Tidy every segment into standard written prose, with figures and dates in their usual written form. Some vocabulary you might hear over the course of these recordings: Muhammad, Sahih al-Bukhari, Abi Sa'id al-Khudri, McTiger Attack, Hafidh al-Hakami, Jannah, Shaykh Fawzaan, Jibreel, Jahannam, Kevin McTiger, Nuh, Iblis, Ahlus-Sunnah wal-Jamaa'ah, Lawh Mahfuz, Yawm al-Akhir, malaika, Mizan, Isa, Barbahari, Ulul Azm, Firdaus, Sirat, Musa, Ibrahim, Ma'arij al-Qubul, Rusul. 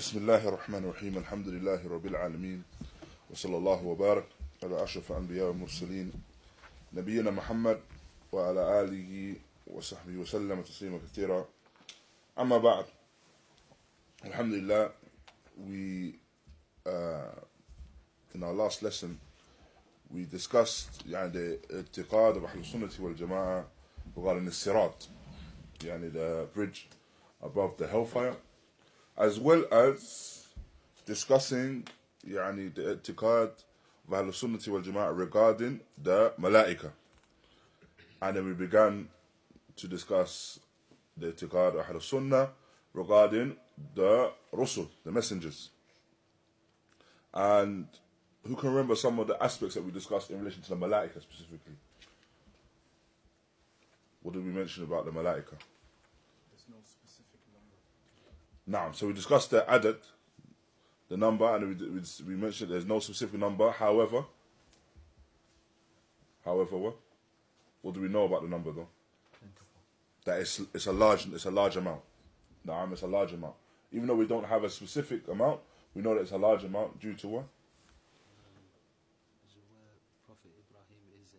Bismillahir Rahmanir Rahim. Alhamdulillahi Rabbil Alameen. Wa sallallahu wa barak ala ashrafil anbiya wal mursalin nabiyyina Muhammad wa ala alihi wa sahbihi wa sallam taslima kathira. Amma ba'd. Alhamdulillah, we in our last lesson we discussed the i'tiqad of Ahlus-Sunnah wal-Jamaa'ah regarding the sirat, the bridge above the hellfire, as well as discussing the i'tiqad of Ahlus-Sunnah wal-Jamaa'ah regarding the malaika. And then we began to discuss the i'tiqad of Ahlus-Sunnah regarding the rusul, the messengers. And who can remember some of the aspects that we discussed in relation to the malaika specifically? What did we mention about the malaika? There's no specific number. So we discussed the adad, the number, and we mentioned there's no specific number. However, what do we know about the number though? That it's a large amount. It's a large amount. Even though we don't have a specific amount, we know that it's a large amount due to what? Prophet Ibrahim is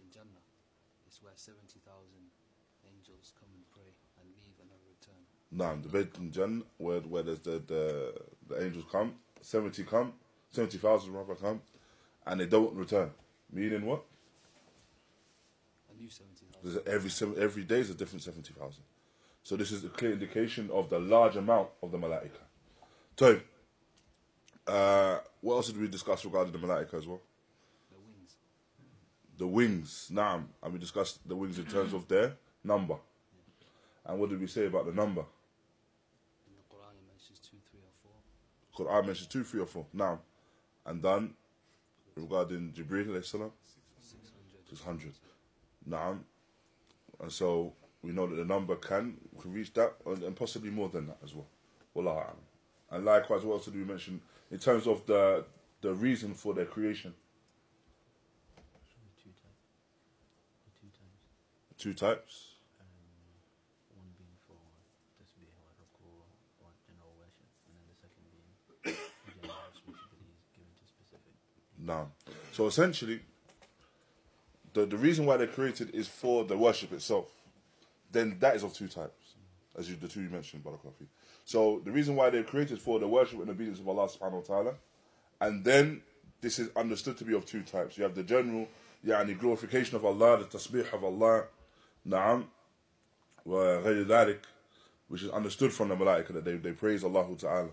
in Jannah. It's where 70,000 angels come and pray and leave and never return. The bed in Jannah, where there's the angels come, 70,000 rather come, and they don't return. Meaning what? A new 70,000. Every day is a different 70,000. So this is a clear indication of the large amount of the malaika. So, what else did we discuss regarding the malaika as well? The wings. And we discussed the wings in terms of their number. And what did we say about the number? In the Quran it mentions 2, 3 or 4. And then, regarding Jibreel alayhi salam? 600. And so, we know that the number can reach that, and possibly more than that as well. Wallahu a'lam. And likewise, what else did we mention in terms of the reason for their creation? Two types. One being for tasbih or ruku or general worship, and then the second being general responsibilities given to specific. So essentially, the reason why they're created is for the worship itself. Then that is of two types, as the two you mentioned, Barakafi. So the reason why they're created for the worship and obedience of Allah subhanahu wa ta'ala, and then this is understood to be of two types. You have the general, glorification of Allah, the tasbih of Allah, wa ghayr dhalik, which is understood from the malaika that they praise Allah ta'ala.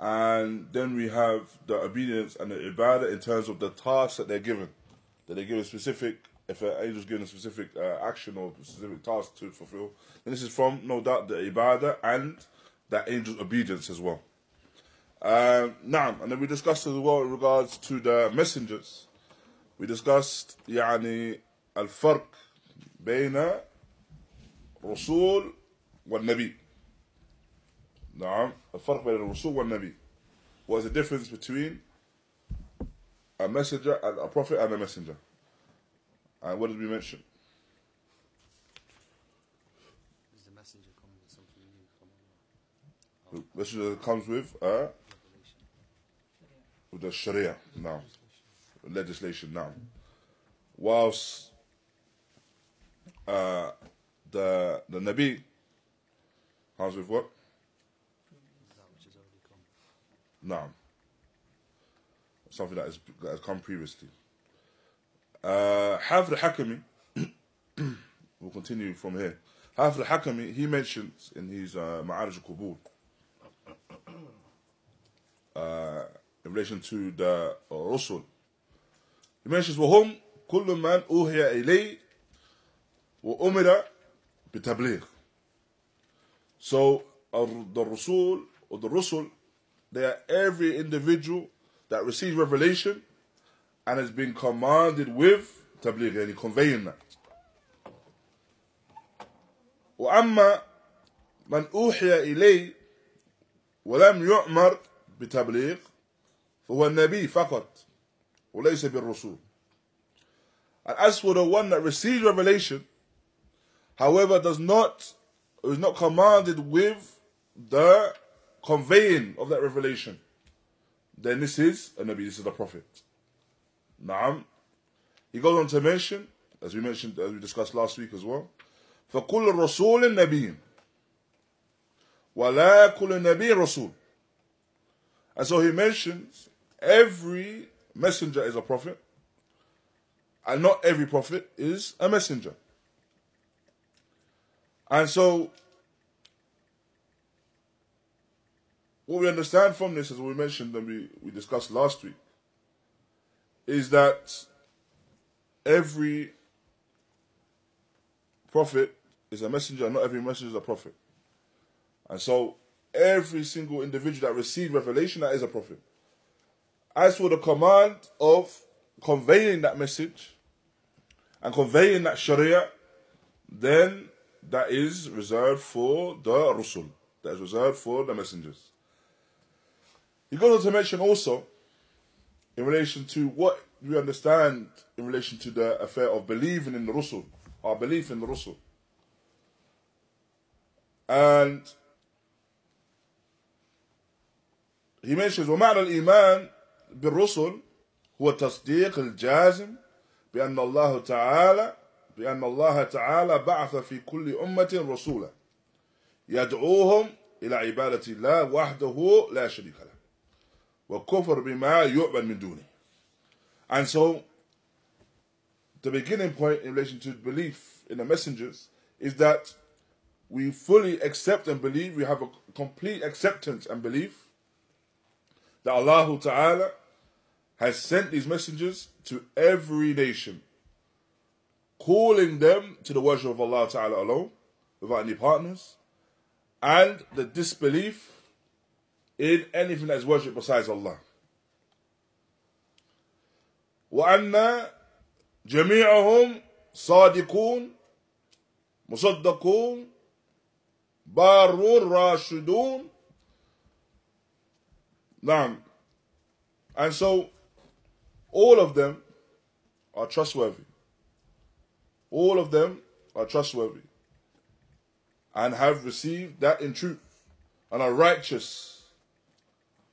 And then we have the obedience and the ibadah in terms of the tasks that they're given. If an angel is given a specific action or specific task to fulfill, then this is from, no doubt, the ibadah and that angel's obedience as well. And then we discussed as well in regards to the messengers. We discussed, al-farq bayna rasul wal-nabi. Al-farq bayna rasul wal-nabi. What is the difference between a messenger and a prophet and a messenger? And what did we mention? Is the messenger comes with something new from Allah? The messenger comes with the Sharia now, legislation now. Whilst the Nabi comes with what? That which has already come. Something that has come previously. Hafidh al-Hakami, we'll continue from here. Hafidh al-Hakami, he mentions in his Ma'arij al-Qubul in relation to the Rusul, he mentions وَهُمْ كُلُّ مَنْ أُوْهِيَ إِلَيْهِ وَأُمِرَ بِتَبْلِيغ. So the Rusul or the Rusul, they are every individual that receives revelation and has been commanded with tabligh, conveying that. وَأَمَّا مَنْ أُوحِيَ إِلَيْهِ وَلَمْ يُعْمَرْ بِتَبْلِيغ فَهُوَ النَّبِي فَقَطْ وَلَيْسَ بِالرَّسُولِ. And as for the one that receives revelation, however, is not commanded with the conveying of that revelation, then this is a Nabi, this is the Prophet. Naam. He goes on to mention, as we discussed last week as well, فَكُلُّ الرَّسُولٍ نَبِيٍّ وَلَا كُلُّ نَبِيٍّ رَسُولٍ. And so he mentions every messenger is a prophet, and not every prophet is a messenger. And so, what we understand from this, as we mentioned and we discussed last week, is that every prophet is a messenger, and not every messenger is a prophet. And so, every single individual that received revelation, that is a prophet. As for the command of conveying that message and conveying that sharia, then that is reserved for the Rusul, that is reserved for the messengers. He goes on to mention also, in relation to what we understand in relation to the affair of believing in the Rusul, our belief in the Rusul. And he mentions, وَمَعْنَى الْإِيمَانِ بِالرُّسُلِ هُوَ التَّصْدِيقِ الْجَازِمِ بِأَنَّ اللَّهَ تَعَالَى بَعَثَ فِي كُلِّ أُمَّةٍ رَسُولًا يَدْعُوهُمْ إِلَى عِبَادَةِ اللَّهِ وَحْدَهُ لَا شَرِيكَ لَهُ وَكُفْرُ بِمَا يُعْبَدُ مِنْ دُونِهِ. And so, the beginning point in relation to belief in the messengers is that we fully accept and believe, we have a complete acceptance and belief that Allah Ta'ala has sent these messengers to every nation, calling them to the worship of Allah Ta'ala alone, without any partners, and the disbelief in anything that is worshipped besides Allah. وَأَنَّ جَمِيعُهُمْ صَادِقُونَ مُصَدَّقُونَ بَارُّونَ رَاشِدُونَ. And so, all of them are trustworthy. All of them are trustworthy and have received that in truth and are righteous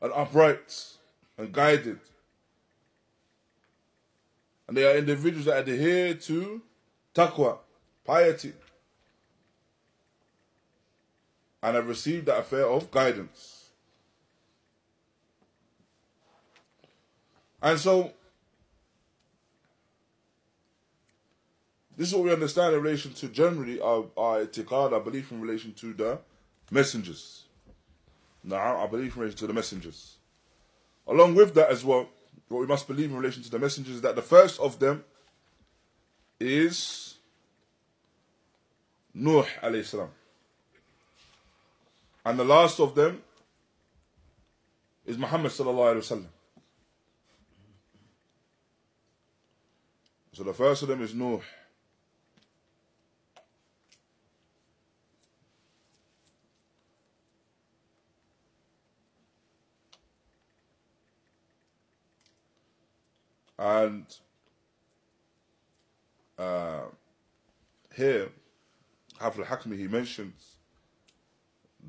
and upright and guided. And they are individuals that adhere to taqwa, piety, and have received that affair of guidance. And so, this is what we understand in relation to generally our i'tiqad, our belief in relation to the messengers. Our belief in relation to the messengers. Along with that as well, what we must believe in relation to the messengers is that the first of them is Nuh alayhi salam. And the last of them is Muhammad sallallahu alayhi wa sallam. So the first of them is Nuh. And here, Hafidh al-Hakami, he mentions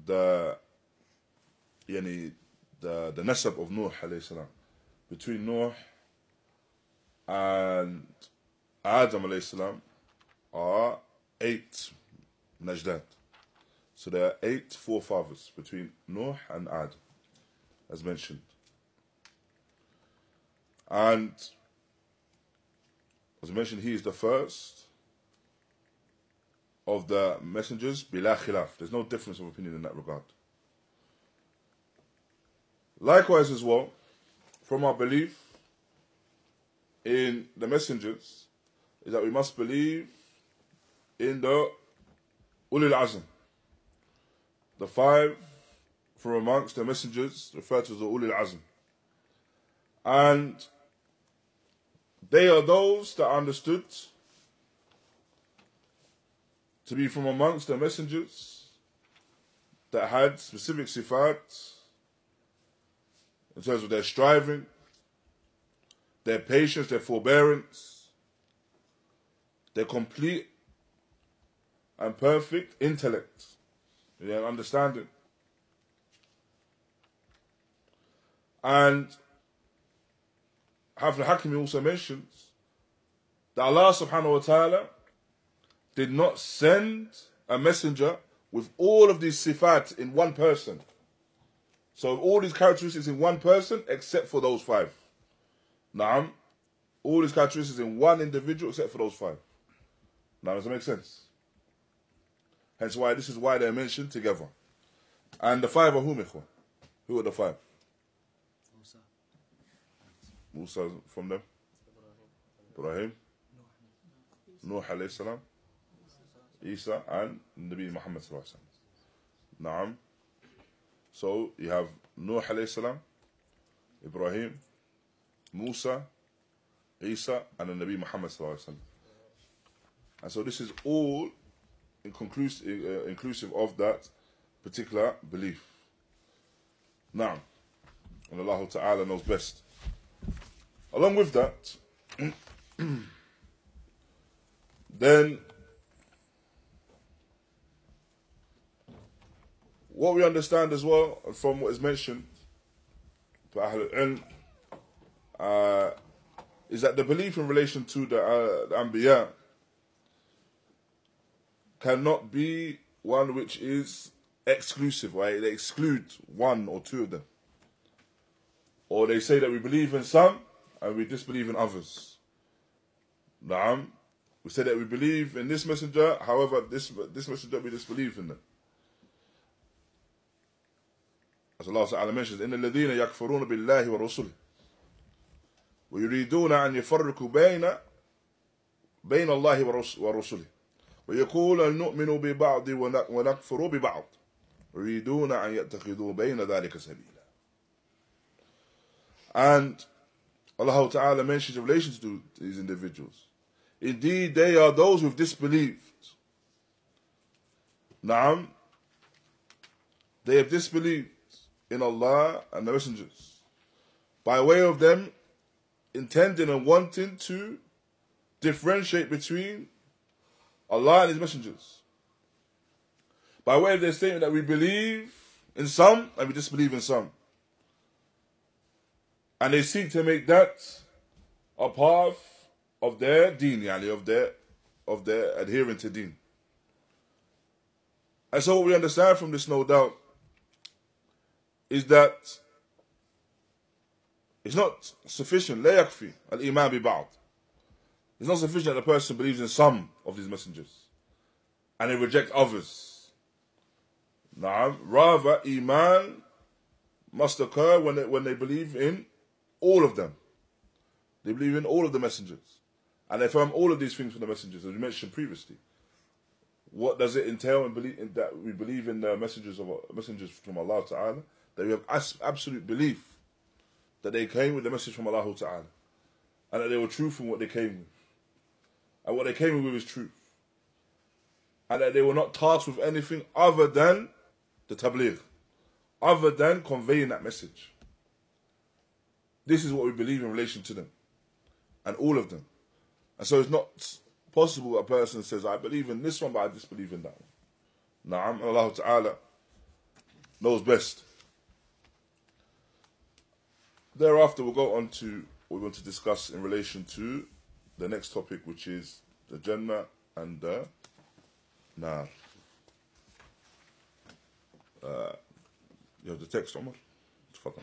the nasab of Nuh alayhi salam, between Nuh and Adam alayhi salam are 8 najdad. So there are 8 forefathers between Nuh and Adam, as mentioned. And as mentioned, he is the first of the messengers, bila khilaf. There's no difference of opinion in that regard. Likewise as well, from our belief in the messengers, is that we must believe in the Ulul Azm, the 5 from amongst the messengers referred to as the Ulul Azm. And they are those that are understood to be from amongst the messengers that had specific sifat in terms of their striving, their patience, their forbearance, their complete and perfect intellect, their understanding, And Hafidh al-Hakami also mentions that Allah subhanahu wa ta'ala did not send a messenger with all of these sifat in one person. So all these characteristics in one person except for those five. Naam. All these characteristics in one individual except for those five. Now, does that make sense? Hence why this is why they're mentioned together. And the five are whom, ikhwan? Who are the five? Musa. Musa from them? Ibrahim. Nuh alayhi salam. Isa and Nabi Muhammad sallallahu alayhi wa sallam. Naam. So you have Nuh alayhi salam, Ibrahim, Musa, Isa and the Nabi Muhammad sallallahu alayhi wa sallam. And so this is all inclusive of that particular belief. Now, and Allah Ta'ala knows best. Along with that, then what we understand as well from what is mentioned by Ahlul Ilm is that the belief in relation to the Anbiya cannot be one which is exclusive, right? They exclude one or two of them. Or they say that we believe in some and we disbelieve in others. Naam. We say that we believe in this messenger, however, this messenger we disbelieve in them. As Allah Ta'ala mentions, إِنَّ الَّذِينَ يَكْفُرُونَ بِاللَّهِ وَرُسُلِهِ وَيُرِيدُونَ أَنْ يَفَرِّقُوا بَيْنَ اللَّهِ وَرُسُلِهِ ويقول نؤمن ببعض ونكفر ببعض يريدون أن يتخذوا بين ذلك سبيلا. And Allah Ta'ala mentions in relation to these individuals, indeed they are those who have disbelieved. Naam, they have disbelieved in Allah and the messengers by way of them intending and wanting to differentiate between Allah and His messengers, by way of their statement that we believe in some and we disbelieve in some. And they seek to make that a path of their deen, yani, of their adhering to deen. And so what we understand from this, no doubt, is that it's not sufficient, la yakfi al-iman bi ba'd. It's not sufficient that a person believes in some of these messengers and they reject others. Naam. Rather, iman must occur when they believe in all of them. They believe in all of the messengers and they affirm all of these things from the messengers, as we mentioned previously. What does it entail in that we believe in the messengers from Allah Ta'ala? That we have absolute belief that they came with the message from Allah Ta'ala and that they were true from what they came with. And what they came with is truth. And that they were not tasked with anything other than the tabligh, other than conveying that message. This is what we believe in relation to them, and all of them. And so it's not possible a person says, I believe in this one, but I disbelieve in that one. Na'am, Allah Ta'ala knows best. Thereafter, we'll go on to what we want to discuss in relation to the next topic, which is the Jannah and the Nar. You have the text, Omar? Tafadhal.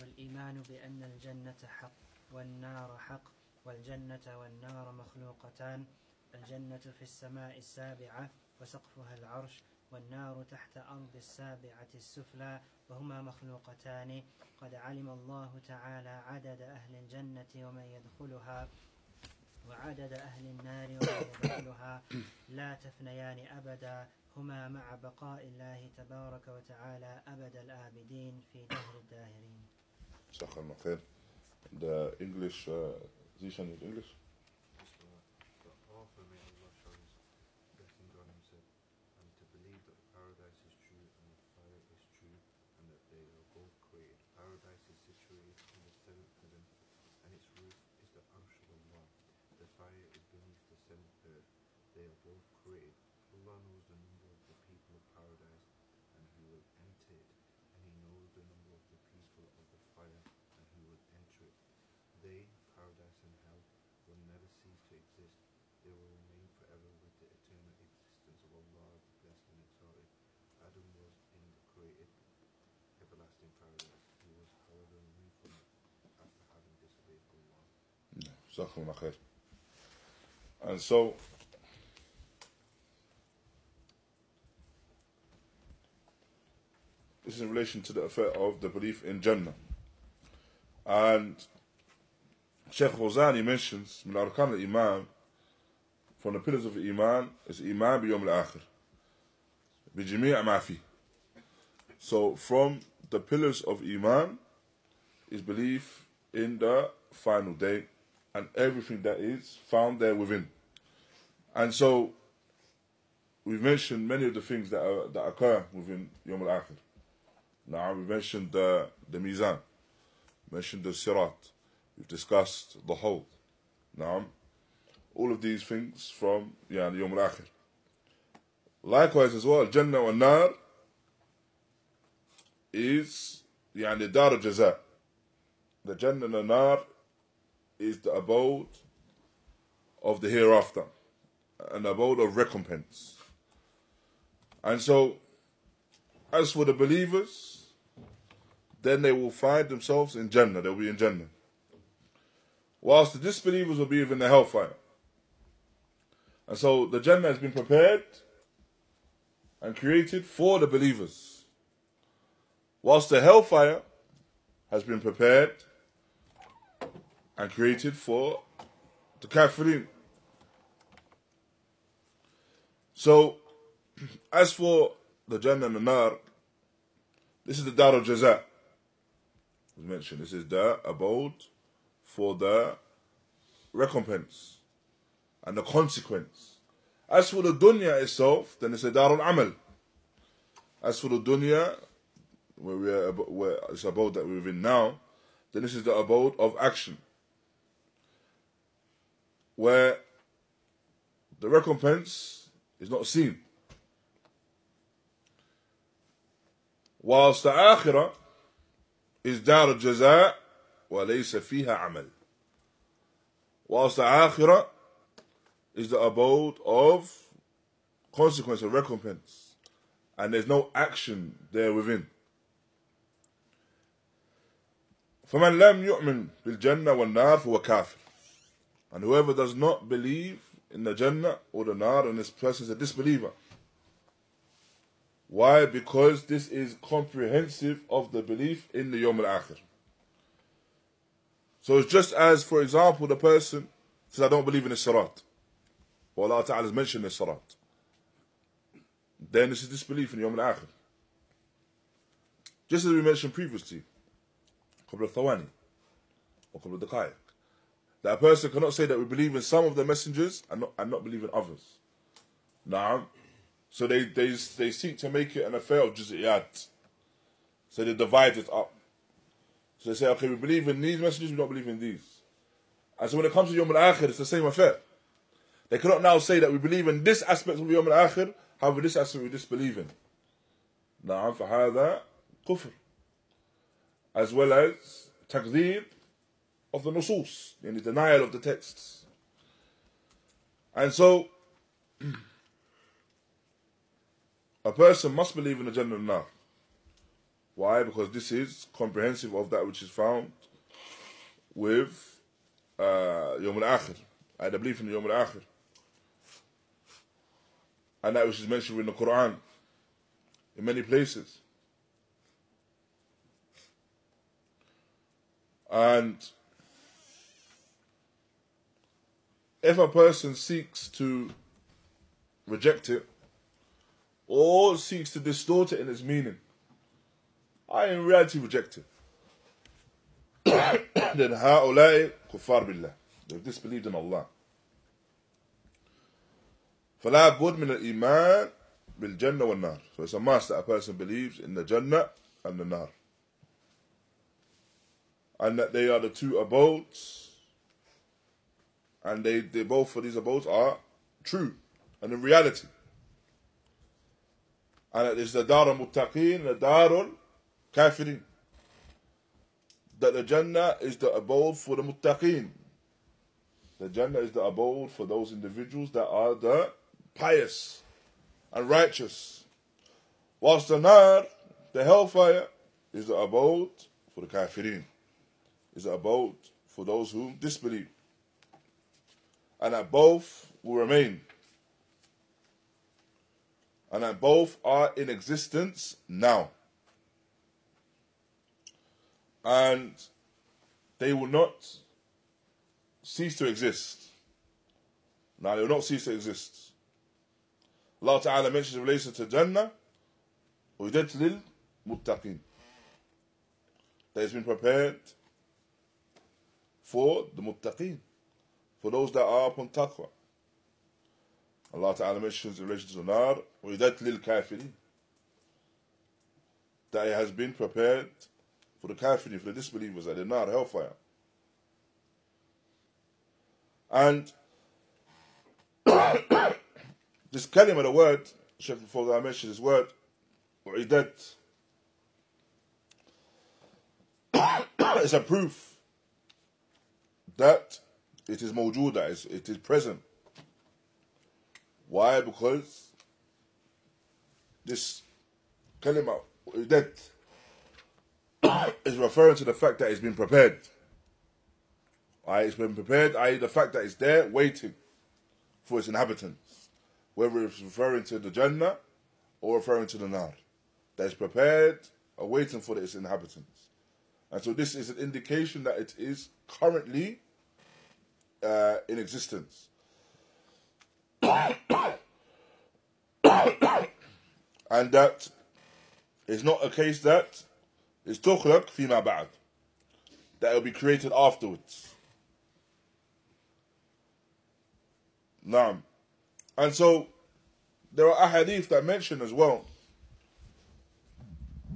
والإيمان بأن الجنة حق والنار حق والجنة والنار مخلوقتان الجنة في السماء السابعة وسقفها العرش والنار تحت أرض السابعة السفلى وهما مخلوقتان قد علم الله تعالى عدد أهل الجنة ومن يدخلها وعدد أهل النار ومن يدخلها لا تفنيان أبدا هما مع بقاء الله تبارك وتعالى أبد الآبدين في دهر الداهرين. شكرا مخير. The English, Zishan is English. Of to exist, they will remain forever with the eternal existence of Allah, the Blessed and Exalted. Adam was in the created everlasting paradise. He was, however, removed from it after having disobeyed Allah. Jazakumullah khair. And so, this is in relation to the affair of the belief in Jannah. And Shaykh Fawzaan mentions, min arkan al-Iman, from the pillars of Iman, is Iman bi-Yawm al-Akhir, bi-Jami'a ma'fi. So from the pillars of Iman is belief in the final day and everything that is found there within. And so we've mentioned many of the things that occur within Yawm al-Akhir. Now we mentioned the Mizan, mentioned the Sirat, we've discussed the Hawd. Now all of these things from Yawm al-Akhir. Likewise as well, Jannah wa Nar is Dar al-Jaza. The Jannah and Nar is the abode of the hereafter, an abode of recompense. And so, as for the believers, then they will find themselves in Jannah, they'll be in Jannah. Whilst the disbelievers will be within the hellfire. And so the Jannah has been prepared and created for the believers, whilst the hellfire has been prepared and created for the kafirin. So, as for the Jannah and the Nar, this is the Dar al-Jaza. As mentioned, this is the abode for the recompense and the consequence. As for the dunya itself, then it's a Dar al-Amal. As for the dunya, where it's abode that we're in now, then this is the abode of action, where the recompense is not seen. Whilst the akhirah is Dar al-Jaza' wa laysa fiha amal. Whilst the akhirah is the abode of consequence and recompense, and there's no action there within. فَمَنْ لَمْ يُؤْمِنْ بِالْجَنَّةِ وَالنَّارِ فَهُوَ كَافِرٌ. And whoever does not believe in the Jannah or the Nar, and this person is a disbeliever. Why? Because this is comprehensive of the belief in the Yawm al-Akhir. So it's just as, for example, the person says, I don't believe in the Sirat. Well, Allah Ta'ala has mentioned the Sirat. Then this is disbelief in the Yawm al-Akhir. Just as we mentioned previously, Qabla al-Thawani, or Qabla al-Daqa'iq. That person cannot say that we believe in some of the messengers and not believe in others. Now, so they seek to make it an affair of juz'iyat. So they divide it up. So they say, okay, we believe in these messengers, we don't believe in these. And so when it comes to Yawm al-Akhir, it's the same affair. They cannot now say that we believe in this aspect of Yawm al-Akhir, however this aspect we disbelieve in. Na'am, fahada kufr. As well as takdhib of the nusus, in the denial of the texts. And so, a person must believe in the Jannah and Nar. Why? Because this is comprehensive of that which is found with Yawm al-Akhir, the belief in the Yawm al-Akhir, and that which is mentioned in the Quran in many places. And if a person seeks to reject it or seeks to distort it in its meaning, I in reality reject it, then هؤلاء كفار بالله. They've disbelieved in Allah. فَلَا بُدْ مِنَ الْإِيمَانِ بِالْجَنَّةِ وَالنَّارِ. So it's a must that a person believes in the Jannah and the Nar, and that they are the two abodes, and they both, for these abodes, are true and in reality. And it is the Dar al-Muttaqeen and the Dar al-Kafirin. That the Jannah is the abode for the Muttaqeen, The Jannah is the abode for those individuals that are the pious and righteous. Whilst the nar, the hellfire, is the abode for the kafirin. Is the abode for those who disbelieve. And that both will remain. And that both are in existence now. And they will not cease to exist. Now they will not cease to exist. Allah Ta'ala mentions in relation to Jannah, Uidat lil Muttaqin, that has been prepared for the Muttaqin, for those that are upon taqwa. Allah Ta'ala mentions in relation to Nar, Uidat lil Kafirin, that it has been prepared for the Kafirin, for the disbelievers, that the Nar, hellfire. And this kalima, the word, Shaykh Fawzaan mentioned this word, u'idat, is a proof that it is mawjooda, it is present. Why? Because this kalima, u'idat, is referring to the fact that it's been prepared. It's been prepared, i.e. the fact that it's there waiting for its inhabitants, whether it's referring to the Jannah or referring to the Nar, that is prepared, awaiting for its inhabitants. And so this is an indication that it is currently in existence. And that it's not a case that it's tukhlaq fima ba'd, that it will be created afterwards. Naam. And so there are ahadith that mention as well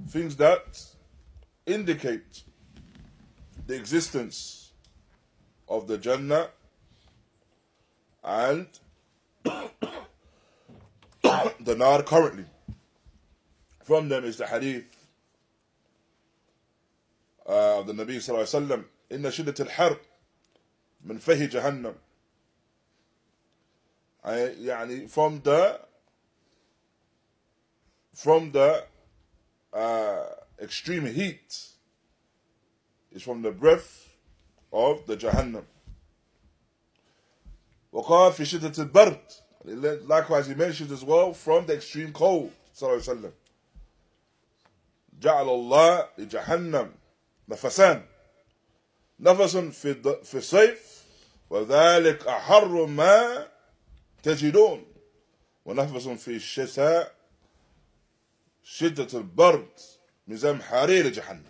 things that indicate the existence of the Jannah and the Nar currently. From them is the hadith of the Nabi Sallallahu Alaihi Wasallam, Inna shiddat al-harb min fahi jahannam. From the extreme heat is from the breath of the Jahannam. وَقَالَ فِي شِدَّةِ الْبَرْدِ. Likewise, he mentions as well from the extreme cold. Sallallahu Alaihi Wasallam. جَعَلَ اللَّهُ لِجَهَنَّمَ نَفَسًا نَفَسٌ فِي الصَّيْفِ وَذَلِكَ أَحَرُّ مَا تجدون ونفس في الشتاء شدة البرد مزام حرير جهنم.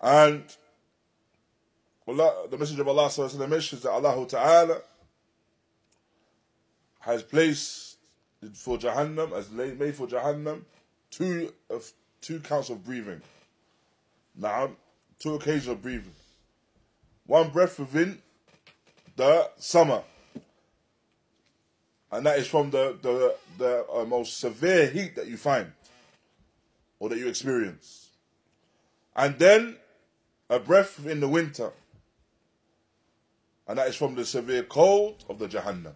And Allah, the Messenger of Allah Sallallahu Alaihi Wasallam, mentions that Allah Ta'ala has placed for Jahannam, has made for Jahannam two counts of breathing. Naam, two occasions of breathing. One breath within the summer, and that is from the most severe heat that you find or that you experience. And then a breath in the winter, and that is from the severe cold of the Jahannam.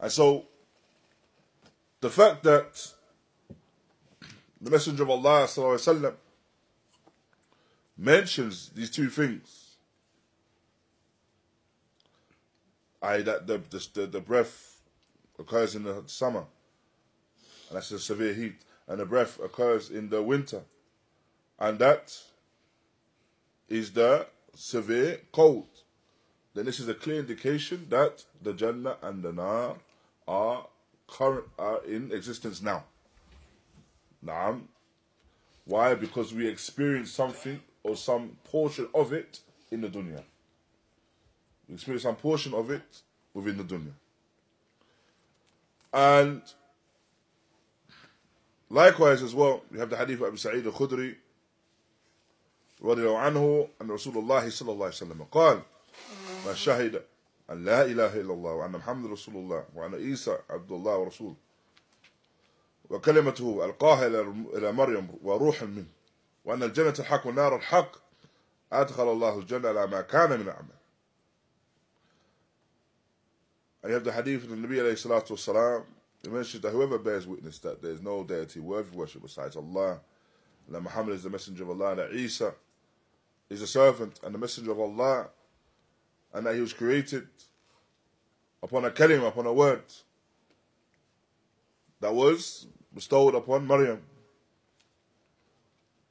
And so the fact that the Messenger of Allah Sallallahu Alaihi Wasallam mentions these two things, that the breath occurs in the summer, and that's the severe heat, and the breath occurs in the winter, and that is the severe cold, then this is a clear indication that the Jannah and the Nar are in existence now. Naam. Why? Because we experience something or some portion of it in the dunya. We experience some portion of it within the dunya. And likewise as well, we have the hadith of Abi Sa'id al-Khudri, radiyallahu anhu, and Rasulullah sallallahu alayhi wa sallam قال ما شهد أن لا إله إلا الله وأن محمد رسول الله وأن عيسى عبد الله ورسوله وكلمته ألقاها إلى مريم وروح منه وأن الجنة الحق والنار الحق أدخل الله الجنة على ما كان من أعمال. And you have the hadith of the Nabi alayhi salatu wasalam. It mentions that whoever bears witness that there is no deity worthy of worship besides Allah, and that Muhammad is the messenger of Allah, and that Isa is a servant and the messenger of Allah, and that he was created upon a kalim, upon a word that was bestowed upon Maryam.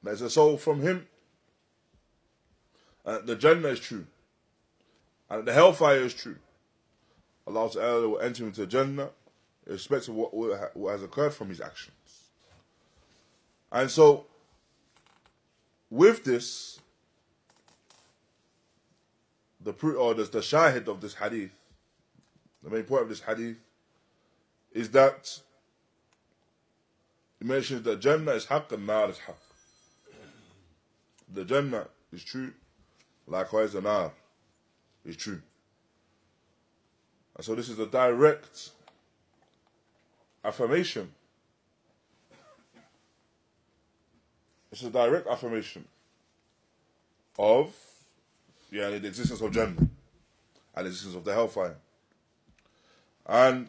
That is a soul from him. And the Jannah is true. And the hellfire is true. Allah Ta'ala will enter into Jannah irrespective of what has occurred from his actions. And so, with this, the shahid of this hadith, the main point of this hadith, is that it mentions that Jannah is haqq and Nar is haqq. The Jannah is true, likewise the Nar is true. And so this is a direct affirmation. It's a direct affirmation of the existence of Jannah and the existence of the hellfire. And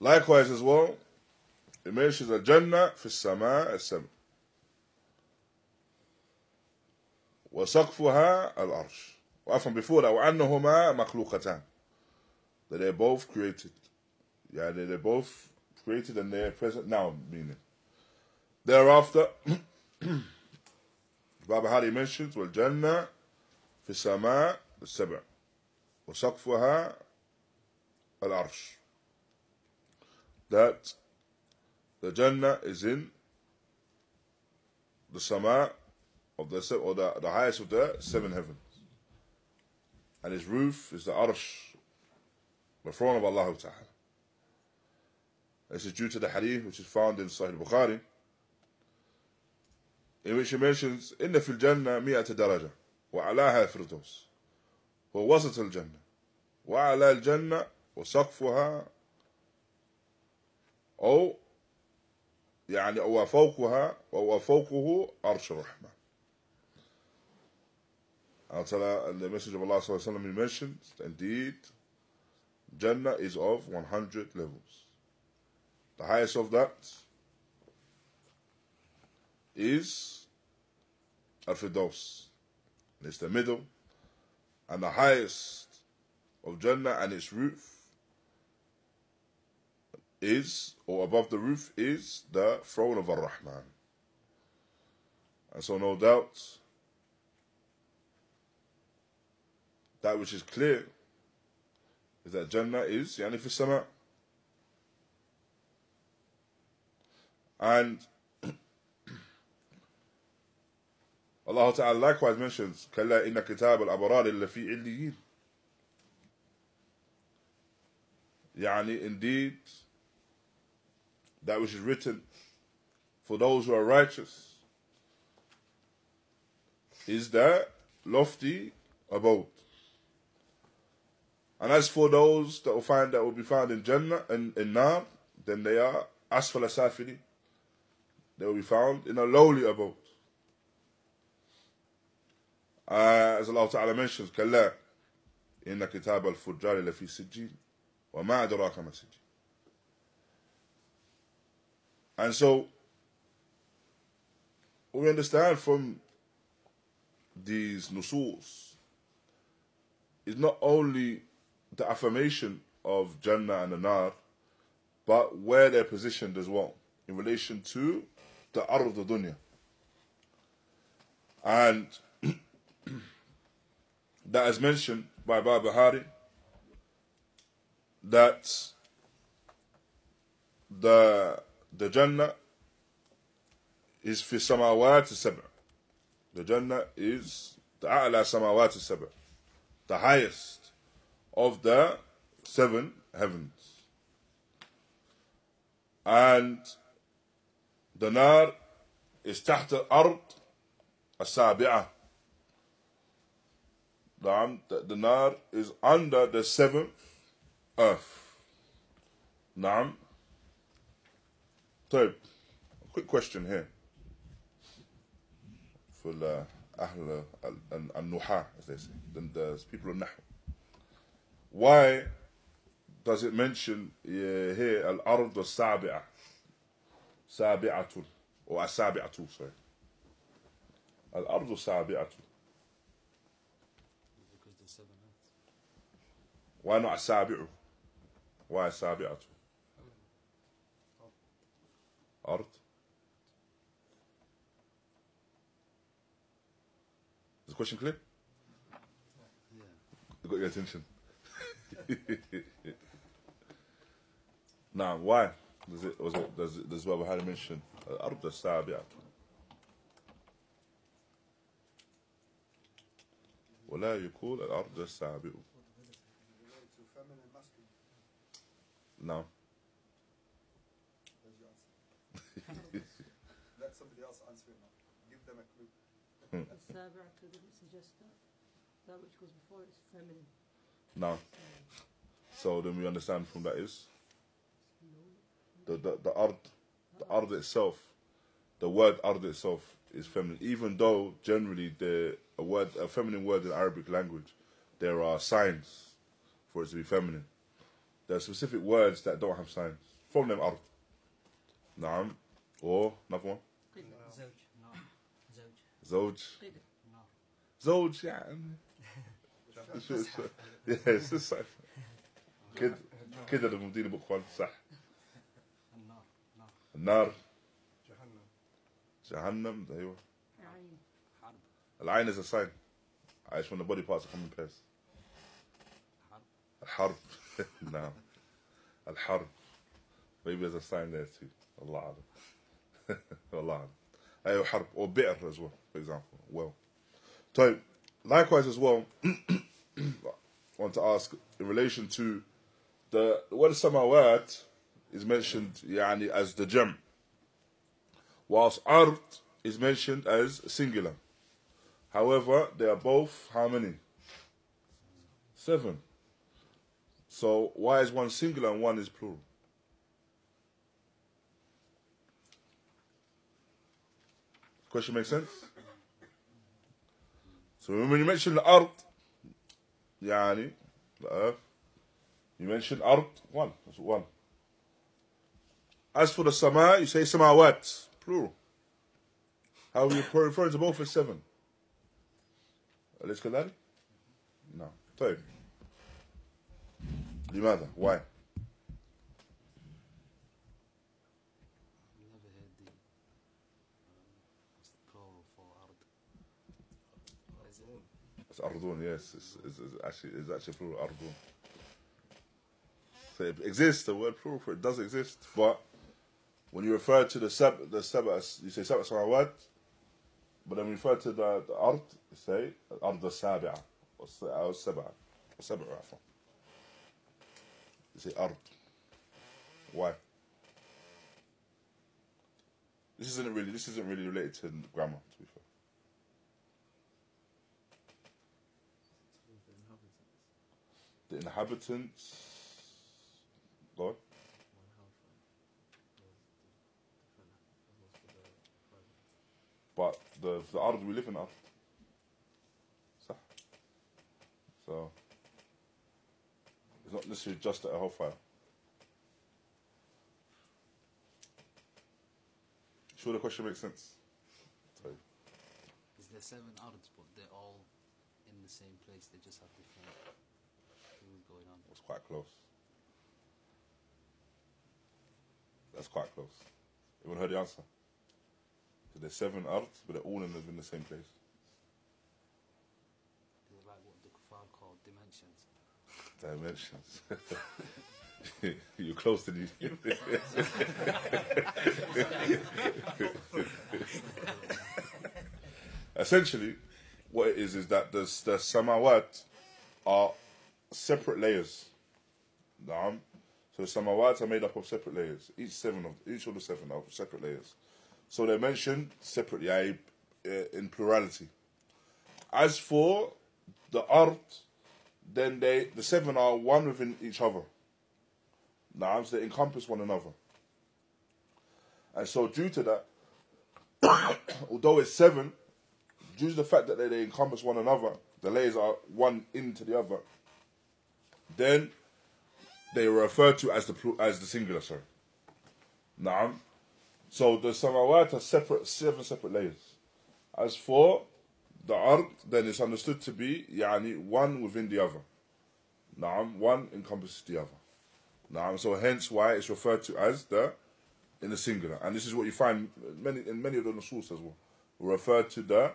likewise as well, it mentions that Jannah fi as-sama' as-sam' wa saqfuha al-arsh. Well, from before that, wa annahuma makhluqatan, that they're both created. Yeah, they're both created and they're present now, meaning. Thereafter, Barbahari mentions, well, Jannah fi as-sama' as-sab'a wa saqfuha al-arsh. That the Jannah is in the sama of the highest of the seven heavens, and its roof is the Arsh, the throne of Allah Ta'ala. This is due to the hadith which is found in Sahih al-Bukhari, in which he mentions, "Inna fil Jannah mi'ata daraja, wa alaha firdaus, wa wasat al Jannah, wa ala al Jannah, wa saqfuha." أو يعني أو فوقها أو فوقه أرش الرحمة. The message of Allah صلى الله عليه وسلم mentions, indeed, Jannah is of 100 levels. The highest of that is Al-Firdaus. It's the middle, and the highest of Jannah and its roof is, or above the roof, is the throne of Ar-Rahman. And so no doubt, that which is clear is that Jannah is fi as-sama'. And Allah Ta'ala likewise mentions, "Kalla inna kitab al-abrar lafi 'illiyyin." Indeed, that which is written for those who are righteous is the lofty abode. And as for those that will be found in Jannah and in Nar, then they are asfala safili. They will be found in a lowly abode. As Allah Ta'ala mentions, "Kalla inna kitab al-fujjari lafi sijjin wa ma adraka ma sijjin." And so, we understand from these nusus is not only the affirmation of Jannah and Nar, but where they're positioned as well in relation to the ard of the dunya. And that is mentioned by Barbahari, that the Jannah is fi samawat as-sab'a. The Jannah is the a'la samawat as-sab'a, the highest of the seven heavens. And the Nar is tahta al-ard as-sabi'a. The Nar is under the seventh earth. Naam. So, a quick question here for Ahl al-Nuha, as they say, the people of Nahu. Why does it mention here al-ard wa sabi'ah? Sabi'atun. Or asabi'atun, sorry. Al-ard wa sabi'atun. Because there's 7 earths. Why not asabi'u? Why asabi'atun? Ard. Is the question clear? Yeah. I got your attention. Now, why does Barbahari mention Arab al-Sabi'at? ولا يقول الأرض السابع. No. Let somebody else answer it now. Give them a clue. Al-Sabi'a, could it suggest that which goes before is feminine? No. So then we understand from that is the ard itself, the word ard itself is feminine. Even though generally a feminine word in Arabic language, there are signs for it to be feminine. There are specific words that don't have signs. From them ard. Naam. Or another one. Zawj. Yeah. Yes, this side. كده اللي مديني بقوان صح. النار. جهنم. أيوة. العين is a sign. It's when the body parts are coming past. الحرب. No. الحرب. Maybe there's a sign there too. Allah Alam. Allah Alam. أيوة حرب or bitter as well, for example. Well. So likewise as well. Want to ask in relation to the word samawat is mentioned يعني as the jam, whilst ard is mentioned as singular. However, they are both how many? 7. So why is one singular and one is plural? Question makes sense? So when you mention the ard, يعني the earth, you mention ard, one, that's one. As for the sama, you say samawat, plural. How you refer to both as 7? Let's get that? No. طيب. لماذا? Why? It's Ardun, yes. It's actually plural, Ardun. So it exists, the word plural for it does exist, but when you refer to the sab'a, you say sab'a samawat, but then when you refer to the ard, you say ard al-sabi'a, or sab'a, you say ard. Why? This isn't really related to grammar, to be fair. The inhabitants, God. But the ard we live in, so it's not necessarily just a hellfire. Sure, the question makes sense. Sorry. Is there 7 ards, but they're all in the same place? They just have different. That's quite close. That's quite close. Everyone heard the answer? So there's 7 arts, but they're all in the same place. They're like what the Kuffar called dimensions. You're close to these. Essentially, what it is that the samawat are separate layers. So the samawat are made up of separate layers. Each of the 7 are separate layers. So they're mentioned separately in plurality. As for the ard, then the 7 are one within each other. So they encompass one another. And so due to that, although it's 7, due to the fact that they encompass one another, the layers are one into the other. then they were referred to as the singular, sorry. Na'am. So the samawat are seven separate layers. As for the ard, then it's understood to be yani one within the other. Na'am, one encompasses the other. Na'am, so hence why it's referred to as the in the singular. And this is what you find in many of the nusus as well. Referred to the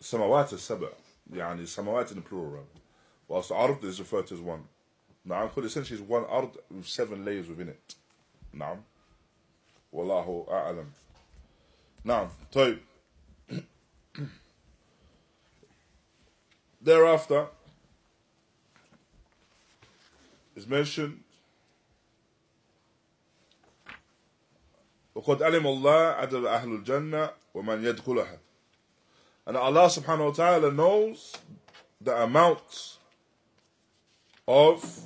samawat as sab'a, yani samawat in the plural. Whilst the ard is referred to as one. Na'am, because essentially it's one ard with seven layers within it. Na'am. Wallahu a'alam. Na'am, طيب. Thereafter is mentioned وَقَدْ عَلِمَ اللَّهُ عَدَدَ أَهْلُ الْجَنَّةِ وَمَنْ يَدْخُلُهَا. And Allah subhanahu wa ta'ala knows the amount of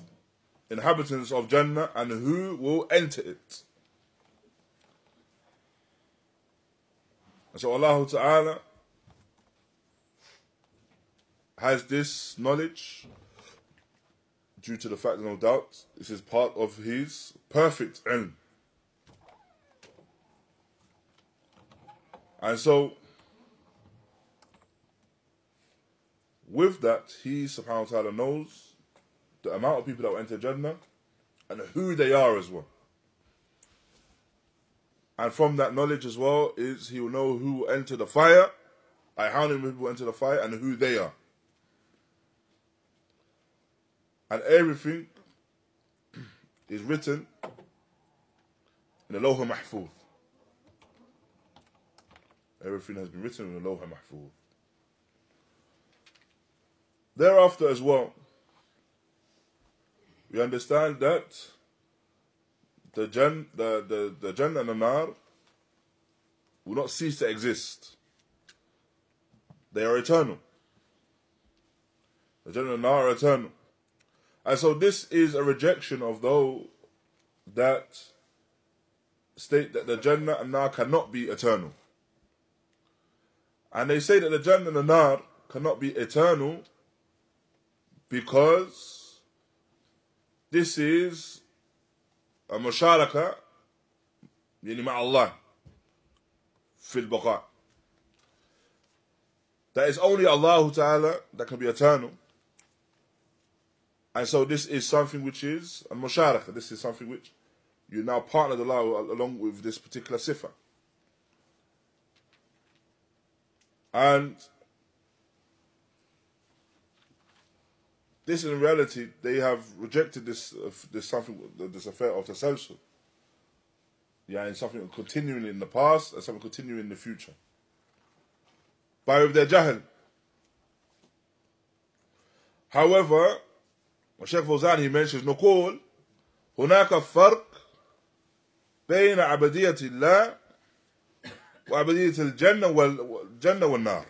inhabitants of Jannah and who will enter it. And so Allah ta'ala has this knowledge due to the fact, no doubt, this is part of his perfect ilm. And so, with that, he subhanahu wa ta'ala knows the amount of people that will enter Jannah and who they are as well. And from that knowledge as well is he will know who will enter the fire, how many people will enter the fire and who they are. And everything is written in the Lawh Mahfuz. Everything has been written in the Lawh Mahfuz. Thereafter as well, we understand that the Jannah and the Nar will not cease to exist. They are eternal. The Jannah and the Nar are eternal. And so this is a rejection of those that state that the Jannah and Nar cannot be eternal. And they say that the Jannah and the Nar cannot be eternal because this is a musharaka yani ma'allah fil baqa. That is only Allah Ta'ala that can be eternal. And so this is something which is a musharaka. This is something which you now partnered Allah along with this particular sifa. And this in reality, they have rejected this affair of tasalsul. Yeah, and something continuing in the past and something continuing in the future. By with their jahl. However, Shaykh Fawzaan, he mentions نقول هناك فرق بين عبدية الله وعبدية الجنة والنار.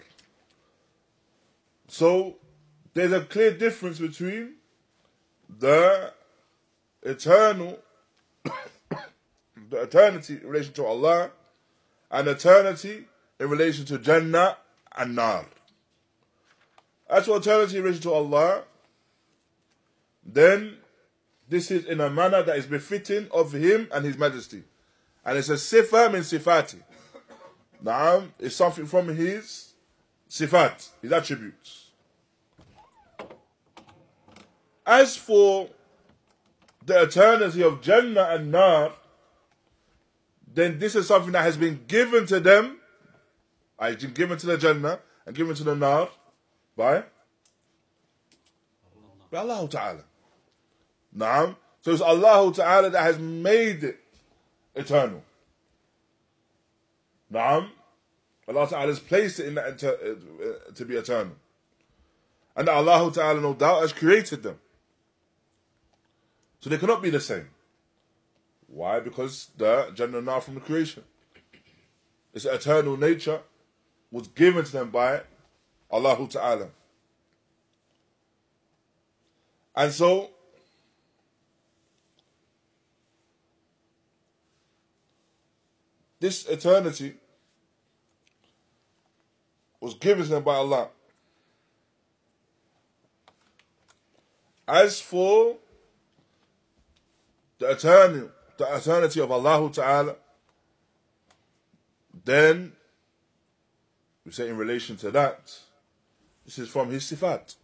So there's a clear difference between the eternal the eternity in relation to Allah and eternity in relation to Jannah and Nar. As for eternity in relation to Allah, then this is in a manner that is befitting of Him and His Majesty. And it's a sifa min sifati. Naam is something from His sifat, His attributes. As for the eternity of Jannah and Nar, then this is something that has been given to them, has been given to the Jannah and given to the Nar by Allah Ta'ala. Naam. So it's Allah Ta'ala that has made it eternal. Naam. Allah Ta'ala has placed it in that to be eternal. And Allah Ta'ala, no doubt, has created them. So they cannot be the same. Why? Because the Jannah and Nar from the creation. Its eternal nature was given to them by Allah Ta'ala. And so, this eternity was given to them by Allah. As for the eternity of Allah Ta'ala, then we say in relation to that, this is from his sifat.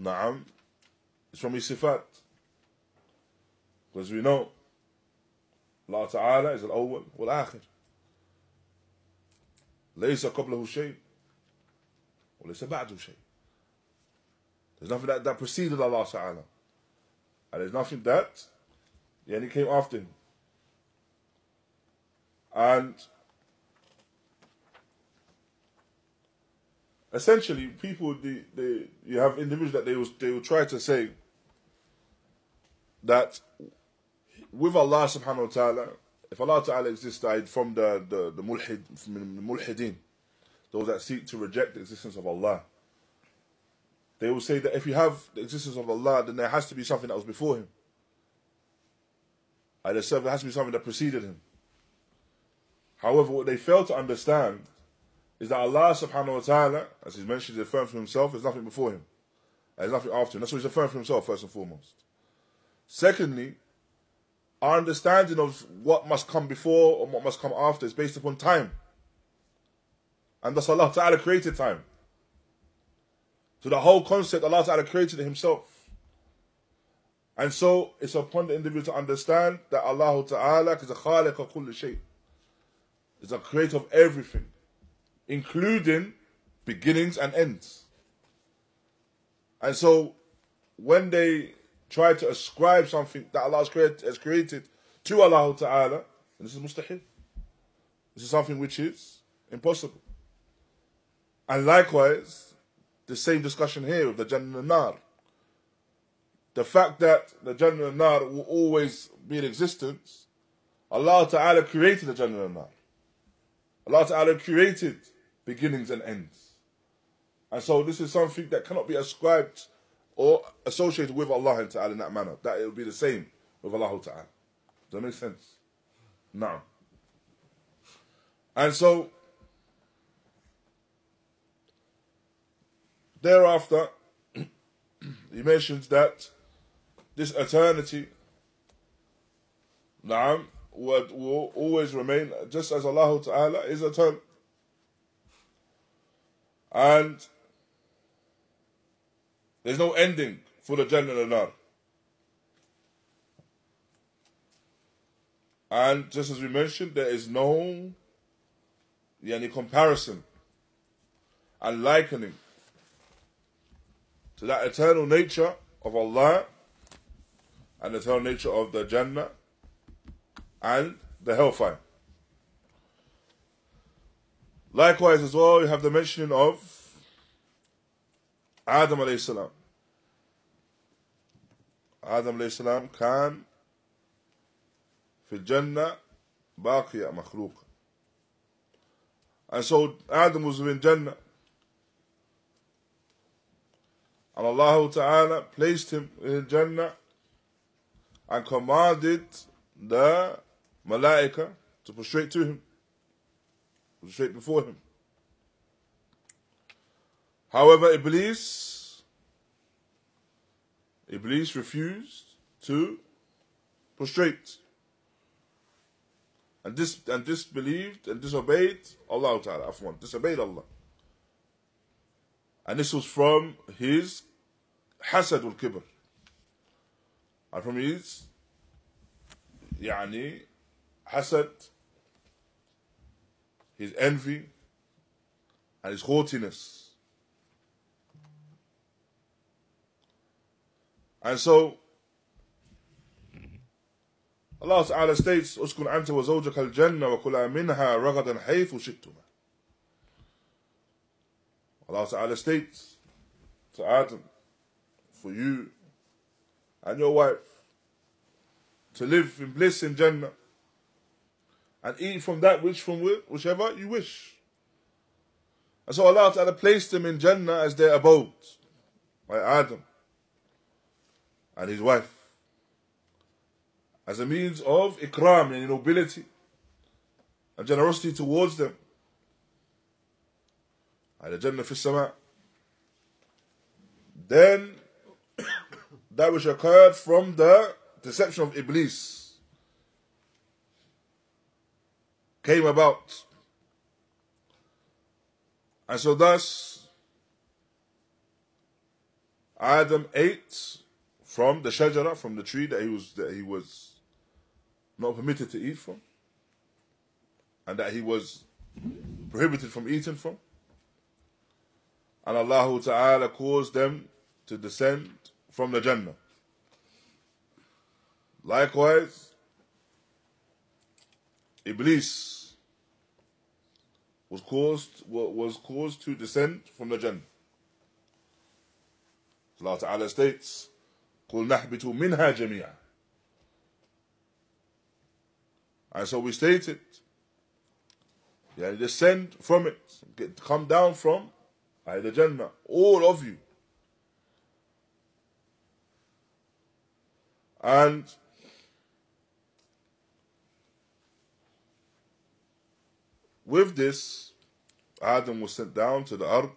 Naam, it's from his sifat. Because we know Allah Ta'ala is al-awwal wal-akhir. ليس قبله شيء وليس بعده شيء. There's nothing that preceded Allah Ta'ala, and there's nothing that he came after him. And essentially, people, you have individuals that they will try to say that with Allah Subhanahu wa Ta'ala, if Allah Ta'ala existed from the mulhid, from the mulhideen, those that seek to reject the existence of Allah, they will say that if you have the existence of Allah, then there has to be something that was before him. And there has to be something that preceded him. However, what they fail to understand is that Allah Subhanahu wa Ta'ala, as he's mentioned, is affirmed for himself, there's nothing before him. There's nothing after him. That's what he's affirmed for himself, first and foremost. Secondly, our understanding of what must come before or what must come after is based upon time. And thus Allah Ta'ala created time. So the whole concept Allah Ta'ala created himself. And so it's upon the individual to understand that Allah Ta'ala is a khaliq of kulli shay. Is a creator of everything, including beginnings and ends. And so when they try to ascribe something that Allah has created to Allah Ta'ala, and this is mustahil. This is something which is impossible. And likewise, the same discussion here with the Jannah and Nar. The fact that the Jannah and Nar will always be in existence, Allah Ta'ala created the Jannah and Nar. Allah Ta'ala created beginnings and ends. And so this is something that cannot be ascribed or associated with Allah Ta'ala in that manner. That it will be the same with Allah Ta'ala. Does that make sense? No. And so, thereafter, he mentions that this eternity will always remain, just as Allah Ta'ala is eternal. And there's no ending for the Jannah and Nar. And just as we mentioned, there is no comparison and likening to that eternal nature of Allah and the eternal nature of the Jannah and the hellfire. Likewise as well, you have the mentioning of Adam alayhi salam. Adam alayhi salam kan fil jannah baqiya makhluq. And so Adam was in Jannah, and Allah Ta'ala placed him in Jannah and commanded the Malaika to prostrate to him, prostrate before him. However, Iblis refused to prostrate and disbelieved and disobeyed Allah Ta'ala, disobeyed Allah. And this was from his hasad al-kibr, and from his hasad, his envy and his haughtiness. And so Allah Ta'ala states, Uskun anta wa zawjaka al-jannah wa kula minha ragadan haythu shi'tuma. Allah Ta'ala states to Adam, for you and your wife to live in bliss in Jannah and eat from that which from whichever you wish. And so Allah Ta'ala placed them in Jannah as their abode, by Adam and his wife, as a means of ikram and nobility and generosity towards them. And the Jannah fi sama. Then that which occurred from the deception of Iblis came about. And so thus, Adam ate from the shajara, from the tree that he was not permitted to eat from, and that he was prohibited from eating from. And Allah Ta'ala caused them to descend from the Jannah. Likewise, Iblis was caused to descend from the Jannah. Allah Ta'ala states, قُلْ نَحْبِتُوا مِنْهَا جَمِيعًا. And so we stated, yeah, descend from it, come down from the Jannah, all of you. And with this, Adam was sent down to the earth.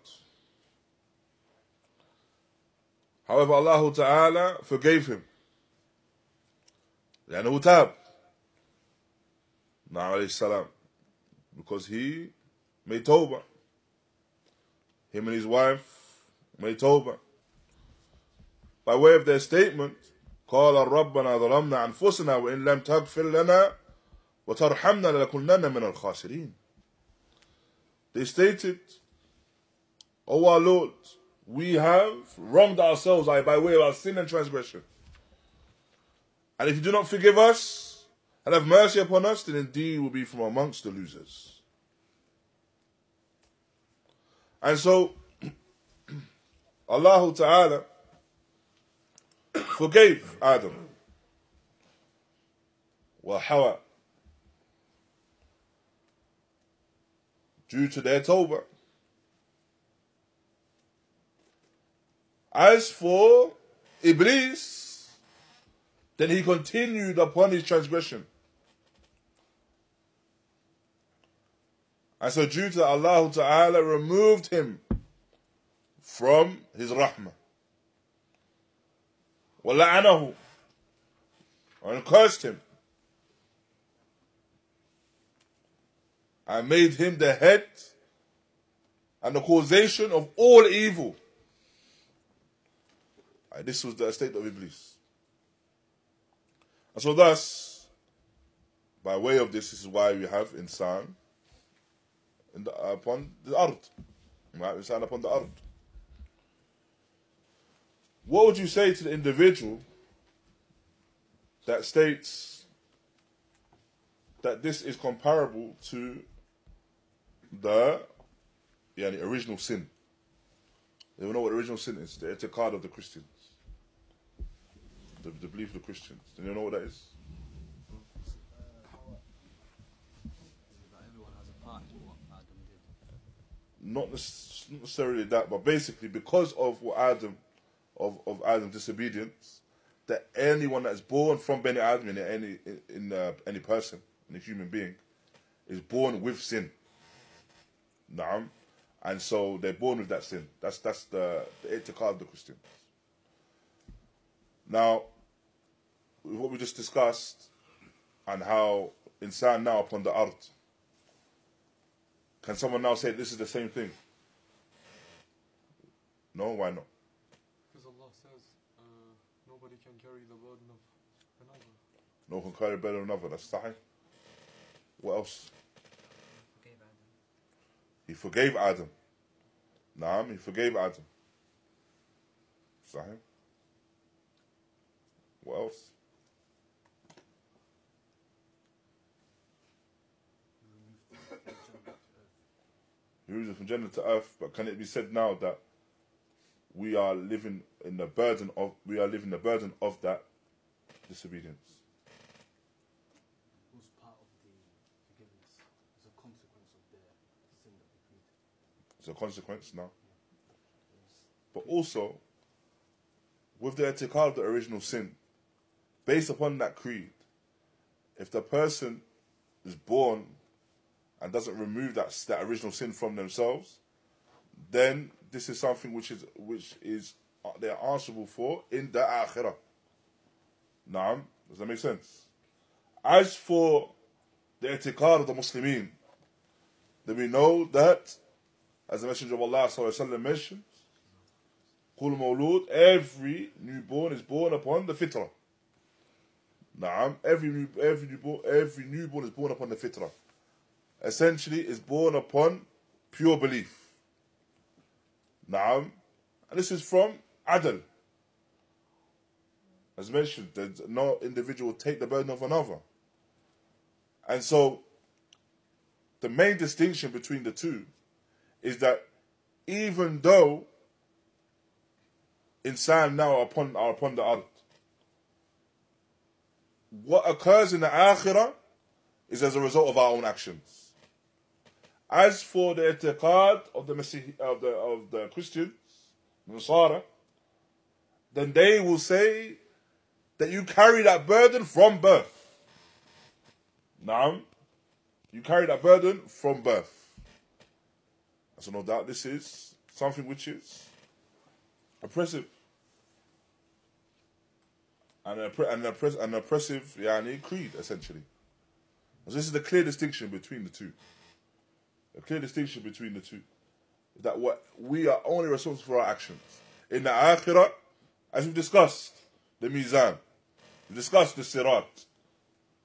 However, Allah Ta'ala forgave him. لأنه تاب. Now, alayhi salam, because he made tawbah. Him and his wife made tawbah. By way of their statement, قَالَ رَبَّنَا ظَلَمْنَا أَنفُسَنَا وَإِن لَمْ تَغْفِرْ لَنَا وَتَرْحَمْنَا لَنَكُونَنَّ مِنَ الْخَاسِرِينَ. They stated, O our Lord, we have wronged ourselves by way of our sin and transgression. And if you do not forgive us and have mercy upon us, then indeed we'll be from amongst the losers. And so, Allah Ta'ala forgave Adam wa Hawa due to their tawbah. As for Iblis, then he continued upon his transgression. And so due to Allah Ta'ala removed him from his rahmah. وَلَعَنَهُ, and cursed him, and made him the head and the causation of all evil. And this was the state of Iblis. And so thus, by way of this is why we have insan upon the earth. We have insan upon the earth. What would you say to the individual that states that this is comparable to the original sin? They will know what original sin is, the etiqad of the Christians. The belief of the Christians. Do you know what that is? That everyone has a part in what Adam did. Not necessarily that, but basically because of what Adam's disobedience, that anyone that is born from Bani Adam, any person, any human being, is born with sin. Naam. And so they're born with that sin. That's the etiqad of the Christians. Now, what we just discussed, and how insan now upon the earth, can someone now say this is the same thing? No, why not? Because Allah says nobody can carry the burden of another. No one can carry the burden of another. That's sahih. What else? He forgave Adam. Naam, he forgave Adam. Sahih. What else? He removed us from Jannah to earth, but can it be said now that we are living in the burden of that disobedience? A consequence now, but also with the etiqad of the original sin, based upon that creed, if the person is born and doesn't remove that original sin from themselves, then this is something which is they are answerable for in the akhirah. Naam, Does that make sense? As for the i'tiqad of the Muslimin, then we know that, as the Messenger of Allah ﷺ mentions, Qul Mawlud, every newborn is born upon the fitrah. Naam, every newborn is born upon the fitrah. Essentially, is born upon pure belief. Naam, and this is from Adl. As mentioned, that no individual will take the burden of another. And so, the main distinction between the two is that even though insan now are upon the earth, what occurs in the akhirah is as a result of our own actions. As for the i'tiqad of the Christians, Nasara, then they will say that you carry that burden from birth. Naam, you carry that burden from birth. So no doubt this is something which is oppressive. An oppressive creed, essentially. So this is the clear distinction between the two. The clear distinction between the two is that what we are only responsible for our actions. In the akhirah, as we've discussed, the mizan, we've discussed the sirat,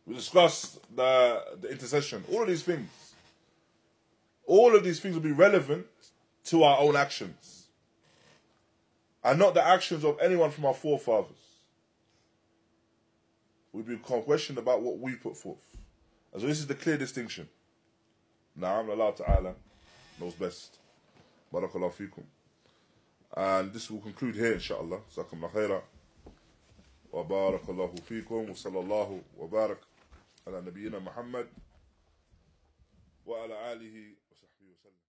we discussed the intercession, all of these things. All of these things will be relevant to our own actions and not the actions of anyone from our forefathers. We'll be questioned about what we put forth. And so this is the clear distinction. Na'am, Allah Ta'ala knows best. Barakallahu feekum. And this will conclude here, inshaAllah. Jazakum Allah khaira. Wa barakallahu feekum. Wa sallallahu wa barak ala nabiyyina Muhammad. Wa ala alihi wa sahbihi wa sallam.